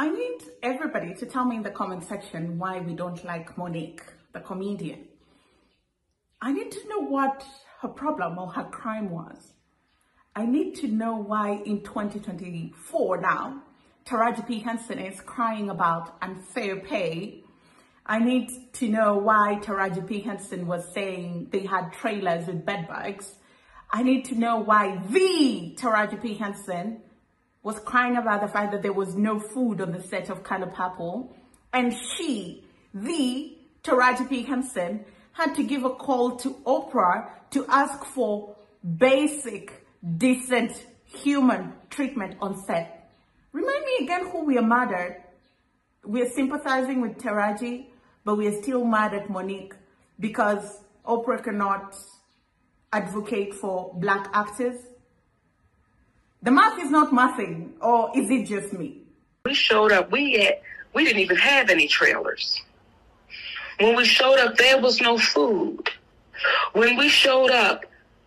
I need everybody to tell me in the comment section why we don't like Monique, the comedian. I need to know what her problem or her crime was. I need to know why in 2024 now, Taraji P. Henson is crying about unfair pay. I need to know why Taraji P. Henson was saying they had trailers with bedbugs. I need to know why the Taraji P. Henson was crying about the fact that there was no food on the set of Color Purple. And she, the Taraji P. Henson, had to give a call to Oprah to ask for basic, decent human treatment on set. Remind me again who we are mad at. We are sympathizing with Taraji, but we are still mad at Monique because Oprah cannot advocate for black actors. The math is not mathing, or is it just me? We showed up, we didn't even have any trailers. When we showed up, there was no food. When we showed up,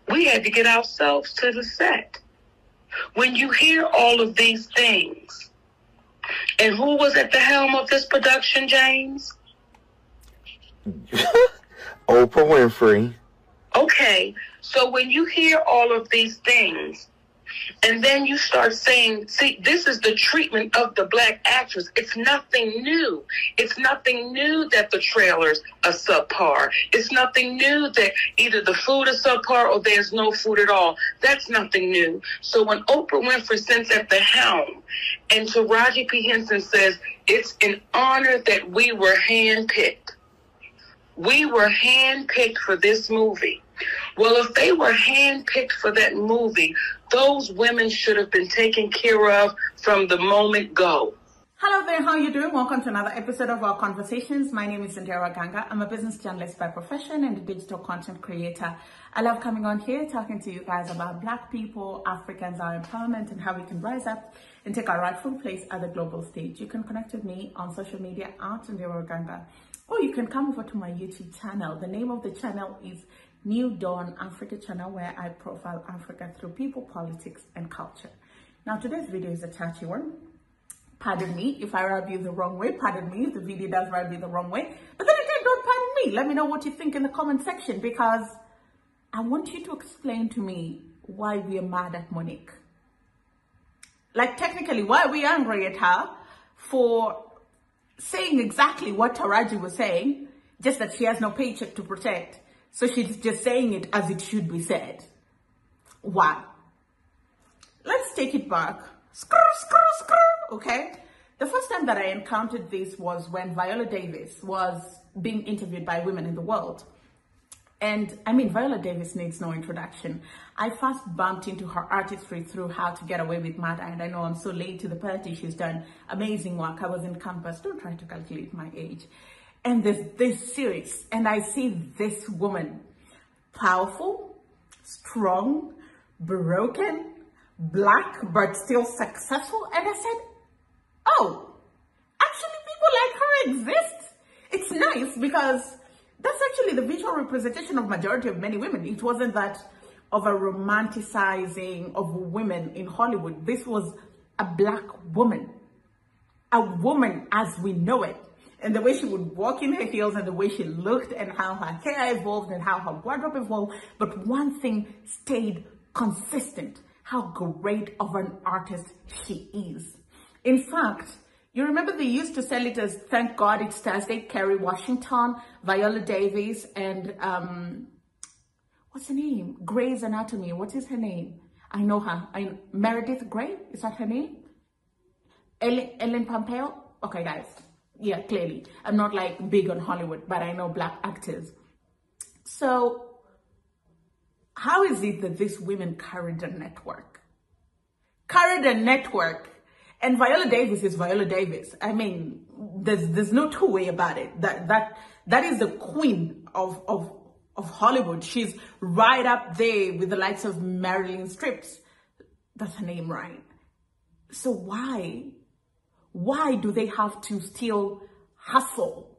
we had to get ourselves to the set. When you hear all of these things, and who was at the helm of this production, James? Oprah Winfrey. Okay, so when you hear all of these things, and then you start saying, see, this is the treatment of the black actress. It's nothing new. It's nothing new that the trailers are subpar. It's nothing new that either the food is subpar or there's no food at all. That's nothing new. So when Oprah Winfrey sits at the helm and Taraji P. Henson says, it's an honor that we were handpicked. We were handpicked for this movie. Well, if they were handpicked for that movie, those women should have been taken care of from the moment go. Hello there, how are you doing? Welcome to another episode of our conversations. My name is Ondiro Oganga. I'm a business journalist by profession and a digital content creator. I love coming on here, talking to you guys about black people, Africans, our empowerment, and how we can rise up and take our rightful place at the global stage. You can connect with me on social media at Ondiro Oganga, or you can come over to my YouTube channel. The name of the channel is New Dawn Africa channel, where I profile Africa through people, politics, and culture. Now, today's video is a touchy one. Pardon me if I rub you the wrong way. Pardon me if the video does rub you the wrong way. But then again, don't pardon me. Let me know what you think in the comment section, because I want you to explain to me why we are mad at Monique. Like, technically, why are we angry at her for saying exactly what Taraji was saying, just that she has no paycheck to protect? So she's just saying it as it should be said. Why? Let's take it back. Okay? The first time that I encountered this was when Viola Davis was being interviewed by Women in the World. And I mean, Viola Davis needs no introduction. I first bumped into her artistry through How to Get Away with Murder. And I know I'm so late to the party. She's done amazing work. I was encompassed. Don't try to calculate my age. And this series, and I see this woman, powerful, strong, broken, black, but still successful. And I said, oh, actually people like her exist. It's nice, because that's actually the visual representation of majority of many women. It wasn't that of a romanticizing of women in Hollywood. This was a black woman, a woman as we know it. And the way she would walk in her heels, and the way she looked, and how her hair evolved, and how her wardrobe evolved. But one thing stayed consistent: how great of an artist she is. In fact, you remember they used to sell it as, thank God it's Thursday, Kerry Washington, Viola Davis, and what's her name? Grey's Anatomy. What is her name? I know her. Meredith Grey? Is that her name? Ellen Pompeo? Okay, guys. Yeah, clearly. I'm not like big on Hollywood, but I know black actors. So how is it that these women carried a network? Carried a network. And Viola Davis is Viola Davis. I mean, there's no two way about it. That is the queen of Hollywood. She's right up there with the likes of Meryl Streep. That's her name, right? So why do they have to still hustle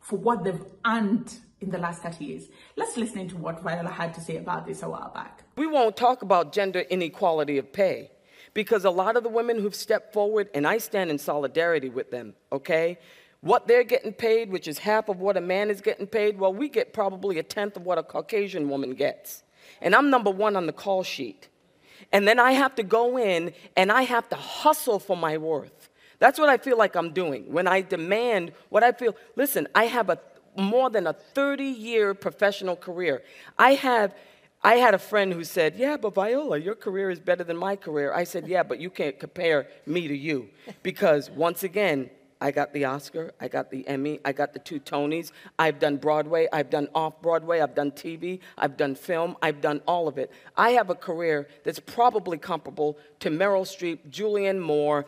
for what they've earned in the last 30 years? Let's listen to what Viola had to say about this a while back. We won't talk about gender inequality of pay because a lot of the women who've stepped forward, and I stand in solidarity with them, okay? What they're getting paid, which is half of what a man is getting paid, well, we get probably a tenth of what a Caucasian woman gets. And I'm number one on the call sheet. And then I have to go in and I have to hustle for my worth. That's what I feel like I'm doing. When I demand what I feel, listen, I have a more than a 30-year professional career. I had a friend who said, yeah, but Viola, your career is better than my career. I said, yeah, but you can't compare me to you. Because once again, I got the Oscar, I got the Emmy, I got the 2 Tonys, I've done Broadway, I've done off-Broadway, I've done TV, I've done film, I've done all of it. I have a career that's probably comparable to Meryl Streep, Julianne Moore,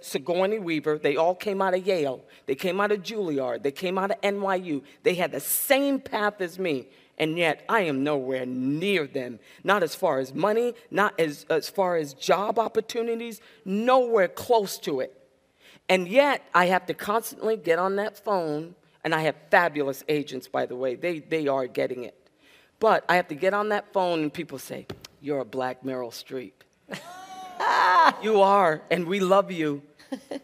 Sigourney Weaver. They all came out of Yale, they came out of Juilliard, they came out of NYU. They had the same path as me, and yet I am nowhere near them. Not as far as money, not as far as job opportunities, nowhere close to it. And yet, I have to constantly get on that phone, and I have fabulous agents, by the way. They are getting it. But I have to get on that phone, and people say, you're a black Meryl Streep. You are, and we love you.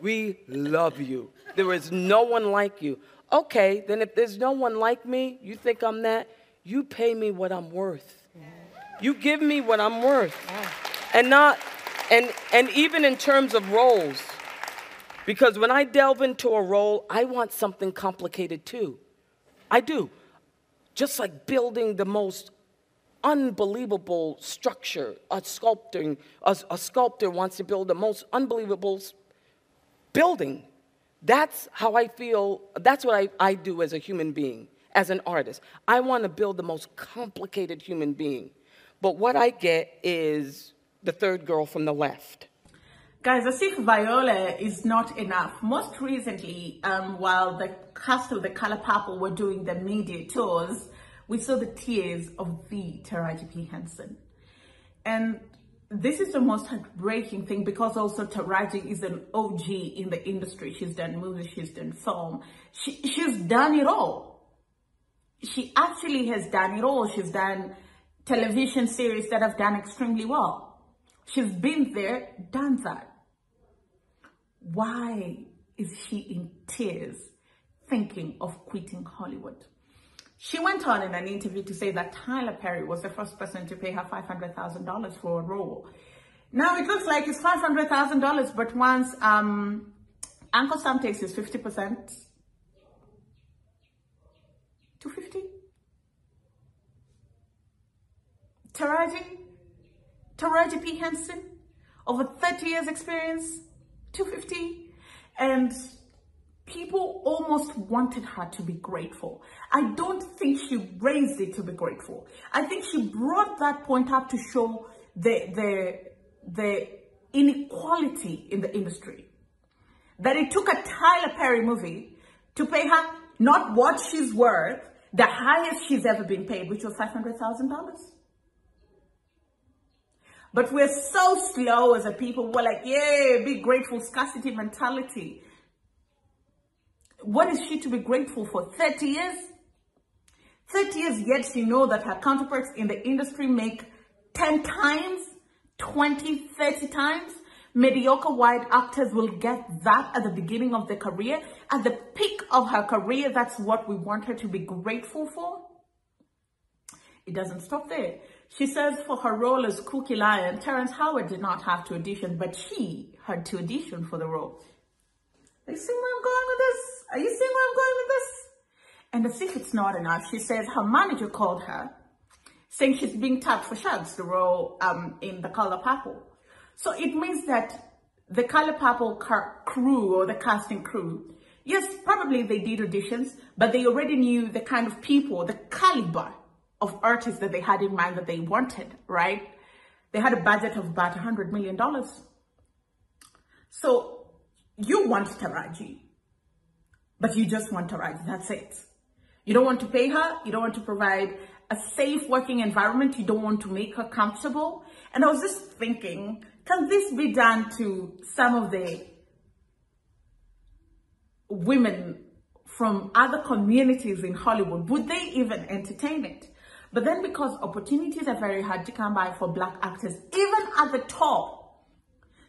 We love you. There is no one like you. Okay, then if there's no one like me, you think I'm that, you pay me what I'm worth. Yeah. You give me what I'm worth. Yeah. And even in terms of roles, because when I delve into a role, I want something complicated too. I do. Just like building the most unbelievable structure, a sculptor wants to build the most unbelievable building. That's how I feel, that's what I do as a human being, as an artist. I want to build the most complicated human being. But what I get is the third girl from the left. Guys, as if Viola is not enough. Most recently, while the cast of the Color Purple were doing their media tours, we saw the tears of the Taraji P. Henson. And this is the most heartbreaking thing because also Taraji is an OG in the industry. She's done movies, she's done film. She's done it all. She actually has done it all. She's done television series that have done extremely well. She's been there, done that. Why is she in tears thinking of quitting Hollywood? She went on in an interview to say that Tyler Perry was the first person to pay her $500,000 for a role. Now it looks like it's $500,000, but once Uncle Sam takes his 50%, 250? Taraji P. Henson, over 30 years experience, 250, and people almost wanted her to be grateful. I don't think she raised it to be grateful. I think she brought that point up to show the inequality in the industry. That it took a Tyler Perry movie to pay her not what she's worth, the highest she's ever been paid, which was $500,000. But we're so slow as a people. We're like, yeah, be grateful, scarcity mentality. What is she to be grateful for? 30 years? 30 years, yet she knows that her counterparts in the industry make 10 times, 20, 30 times. Mediocre white actors will get that at the beginning of their career. At the peak of her career, that's what we want her to be grateful for. It doesn't stop there. She says for her role as Cookie Lyon, Terrence Howard did not have to audition, but she had to audition for the role. Are you seeing where I'm going with this? Are you seeing where I'm going with this? And as if it's not enough, she says her manager called her, saying she's being tapped for Shugs, the role in The Color Purple. So it means that the Color Purple crew or the casting crew, yes, probably they did auditions, but they already knew the kind of people, the caliber of artists that they had in mind that they wanted, right? They had a budget of about $100 million. So you want Taraji, but you just want Taraji, that's it. You don't want to pay her, you don't want to provide a safe working environment, you don't want to make her comfortable. And I was just thinking, can this be done to some of the women from other communities in Hollywood? Would they even entertain it? But then because opportunities are very hard to come by for black actors, even at the top,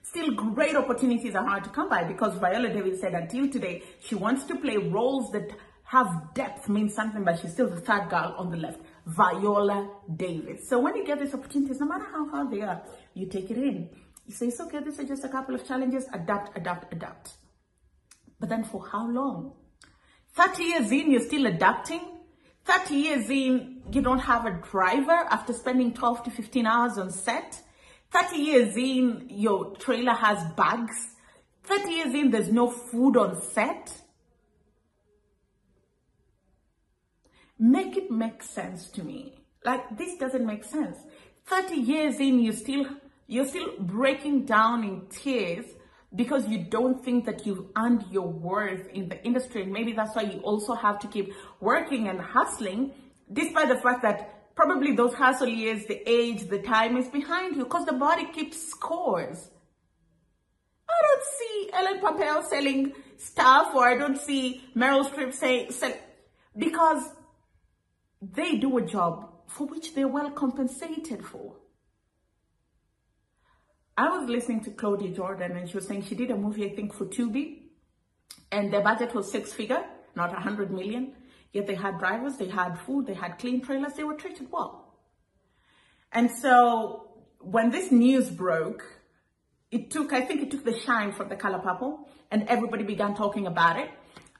Still, great opportunities are hard to come by because Viola Davis said until today, she wants to play roles that have depth, means something, but she's still the third girl on the left, Viola Davis. So when you get these opportunities, no matter how hard they are, you take it in. You say, it's okay, these are just a couple of challenges, adapt, adapt, adapt. But then for how long? 30 years in, you're still adapting. 30 years in, you don't have a driver after spending 12 to 15 hours on set. 30 years in, your trailer has bugs. 30 years in, there's no food on set. Make it make sense to me. Like, this doesn't make sense. 30 years in, you're still breaking down in tears because you don't think that you've earned your worth in the industry. And maybe that's why you also have to keep working and hustling, despite the fact that probably those hustle years, the age, the time is behind you, because the body keeps scores. I don't see Ellen Pompeo selling stuff, or I don't see Meryl Streep selling, because they do a job for which they're well compensated for. I was listening to Claudia Jordan, and she was saying she did a movie, I think, for Tubi, and their budget was six-figure, not 100 million. Yet they had drivers, they had food, they had clean trailers, they were treated well. And so when this news broke, it took the shine from the Color Purple, and everybody began talking about it.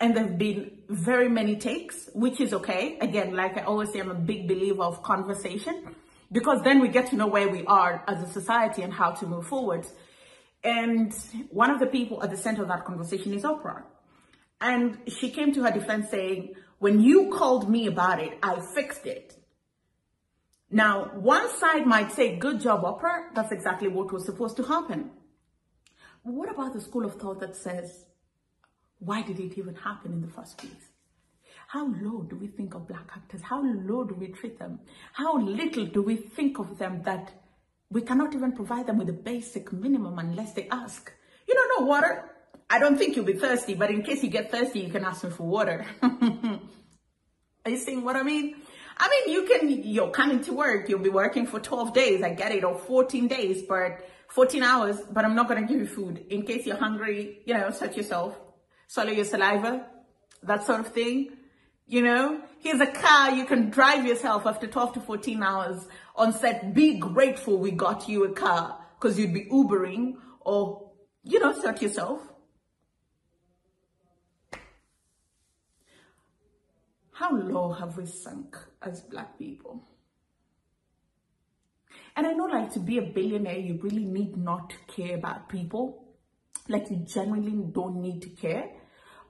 And there have been very many takes, which is okay. Again, like I always say, I'm a big believer of conversation, because then we get to know where we are as a society and how to move forward. And one of the people at the center of that conversation is Oprah. And she came to her defense saying, when you called me about it, I fixed it. Now, one side might say, good job, Oprah. That's exactly what was supposed to happen. But what about the school of thought that says, why did it even happen in the first place? How low do we think of Black actors? How low do we treat them? How little do we think of them that we cannot even provide them with a basic minimum unless they ask? You don't know water? I don't think you'll be thirsty, but in case you get thirsty, you can ask me for water. Are you seeing what I mean? I mean, you're coming to work, you'll be working for 12 days, I get it, or 14 hours, but I'm not going to give you food. In case you're hungry, set yourself. Swallow your saliva, that sort of thing. Here's a car, you can drive yourself after 12 to 14 hours on set. Be grateful we got you a car, because you'd be Ubering or, sort yourself. How low have we sunk as Black people? And I know, like, to be a billionaire, you really need not to care about people. Like, you genuinely don't need to care,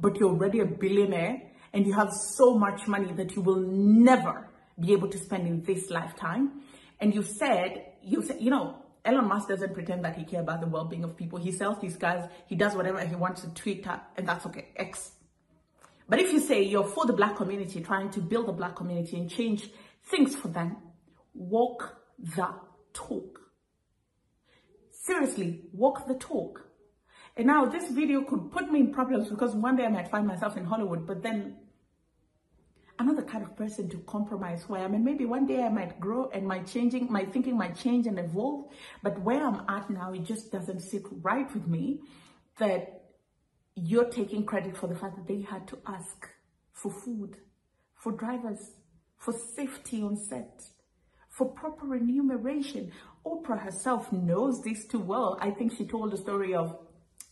but you're already a billionaire and you have so much money that you will never be able to spend in this lifetime. And you said, Elon Musk doesn't pretend that he cares about the well-being of people. He sells these cars, he does whatever he wants to Twitter, and that's okay, X. But if you say you're for the Black community, trying to build the Black community and change things for them, walk the talk. Seriously, walk the talk. And now this video could put me in problems, because one day I might find myself in Hollywood, but then I'm not the kind of person to compromise where I mean. Maybe one day I might grow and my thinking might change and evolve, but where I'm at now, it just doesn't sit right with me that you're taking credit for the fact that they had to ask for food, for drivers, for safety on set, for proper remuneration. Oprah herself knows this too well. I think she told the story of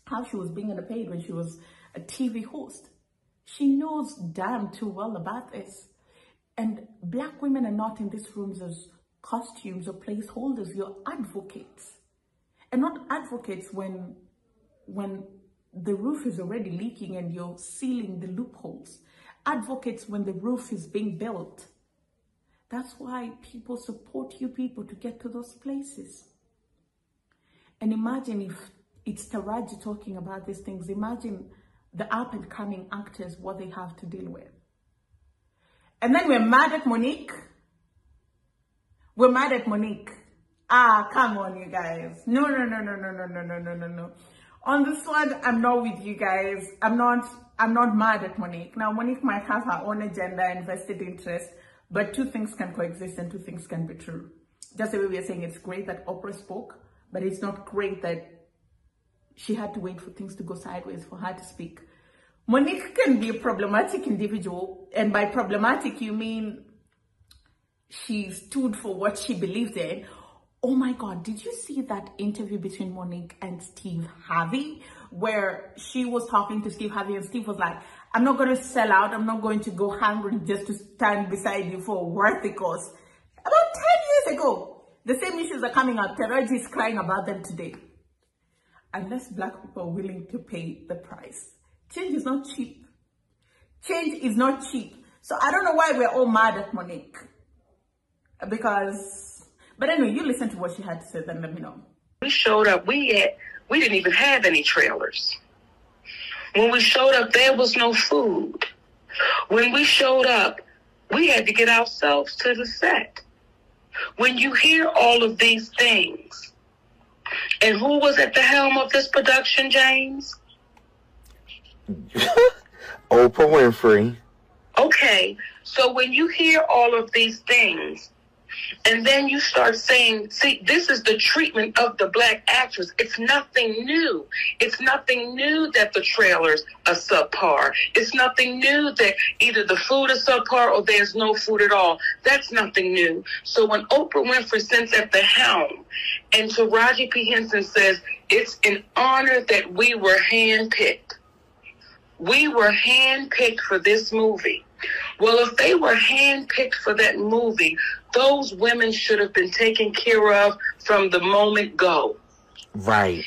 how she was being underpaid when she was a TV host. She knows damn too well about this. And Black women are not in these rooms as costumes or placeholders. You're advocates. And not advocates when the roof is already leaking and you're sealing the loopholes. Advocates when the roof is being built. That's why people support you people to get to those places. And imagine if it's Taraji talking about these things. Imagine the up-and-coming actors, what they have to deal with. And then we're mad at Monique. We're mad at Monique. Ah, come on, you guys. No. On this one, I'm not with you guys. I'm not mad at Monique. Now, Monique might have her own agenda and vested interest, but two things can coexist and two things can be true. Just the way we are saying it's great that Oprah spoke, but it's not great that she had to wait for things to go sideways for her to speak. Monique can be a problematic individual, and by problematic, you mean she stood for what she believed in. Oh my God, did you see that interview between Monique and Steve Harvey where she was talking to Steve Harvey and Steve was like, I'm not going to sell out. I'm not going to go hungry just to stand beside you for a worthy cause. About 10 years ago, the same issues are coming up. Taraji is crying about them today. Unless black people are willing to pay the price. Change is not cheap. Change is not cheap. So I don't know why we're all mad at Monique. Because... But anyway, you listen to what she had to say, then let me know. We showed up, we didn't even have any trailers. When we showed up, there was no food. When we showed up, we had to get ourselves to the set. When you hear all of these things, and who was at the helm of this production, James? Oprah Winfrey. Okay, so when you hear all of these things, and then you start saying, see, this is the treatment of the black actress. It's nothing new. It's nothing new that the trailers are subpar. It's nothing new that either the food is subpar or there's no food at all. That's nothing new. So when Oprah Winfrey sits at the helm and Taraji P. Henson says, it's an honor that we were handpicked. We were handpicked for this movie. Well, if they were handpicked for that movie, those women should have been taken care of from the moment go. Right.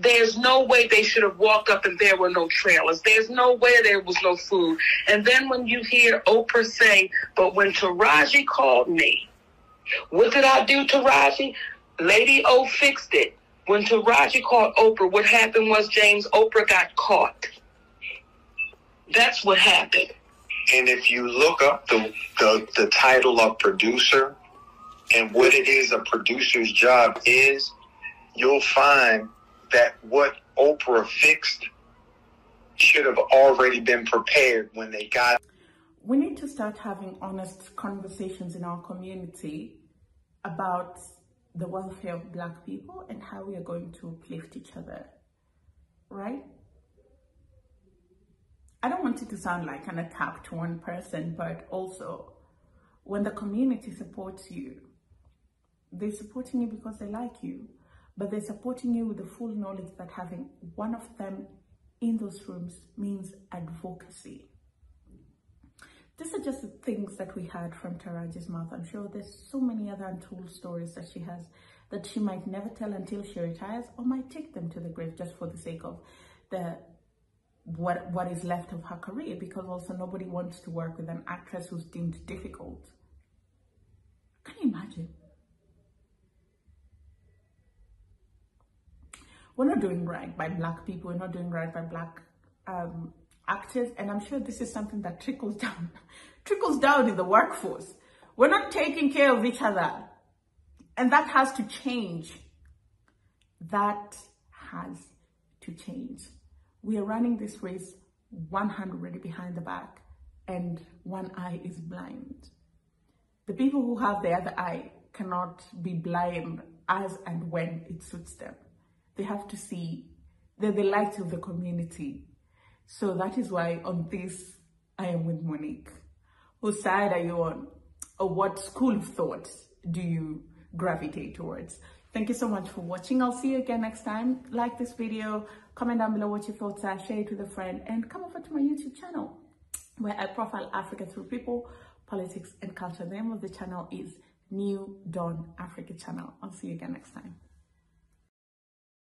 There's no way they should have walked up and there were no trailers. There's no way there was no food. And then when you hear Oprah say, but when Taraji called me, what did I do, Taraji? Lady O fixed it. When Taraji called Oprah, what happened was, James, Oprah got caught. That's what happened. And if you look up the title of producer and what it is a producer's job is, you'll find that what Oprah fixed should have already been prepared when they got. We need to start having honest conversations in our community about the welfare of black people and how we are going to uplift each other, right? I don't want it to sound like an attack to one person, but also when the community supports you, they're supporting you because they like you, but they're supporting you with the full knowledge that having one of them in those rooms means advocacy. These are just the things that we heard from Taraji's mouth. I'm sure there's so many other untold stories that she has that she might never tell until she retires or might take them to the grave just for the sake of the what is left of her career, because also nobody wants to work with an actress who's deemed difficult. Can you imagine? We're not doing right by black people. We're not doing right by black actors. And I'm sure this is something that trickles down in the workforce. We're not taking care of each other. And that has to change. That has to change. We are running this race, one hand already behind the back and one eye is blind. The people who have the other eye cannot be blind as and when it suits them. They have to see, they're the light of the community. So that is why on this, I am with Monique. Whose side are you on? Or what school of thought do you gravitate towards? Thank you so much for watching. I'll see you again next time. Like this video, comment down below what your thoughts are, share it with a friend, and come over to my YouTube channel where I profile Africa through people, politics, and culture. The name of the channel is New Dawn Africa channel. I'll see you again next time.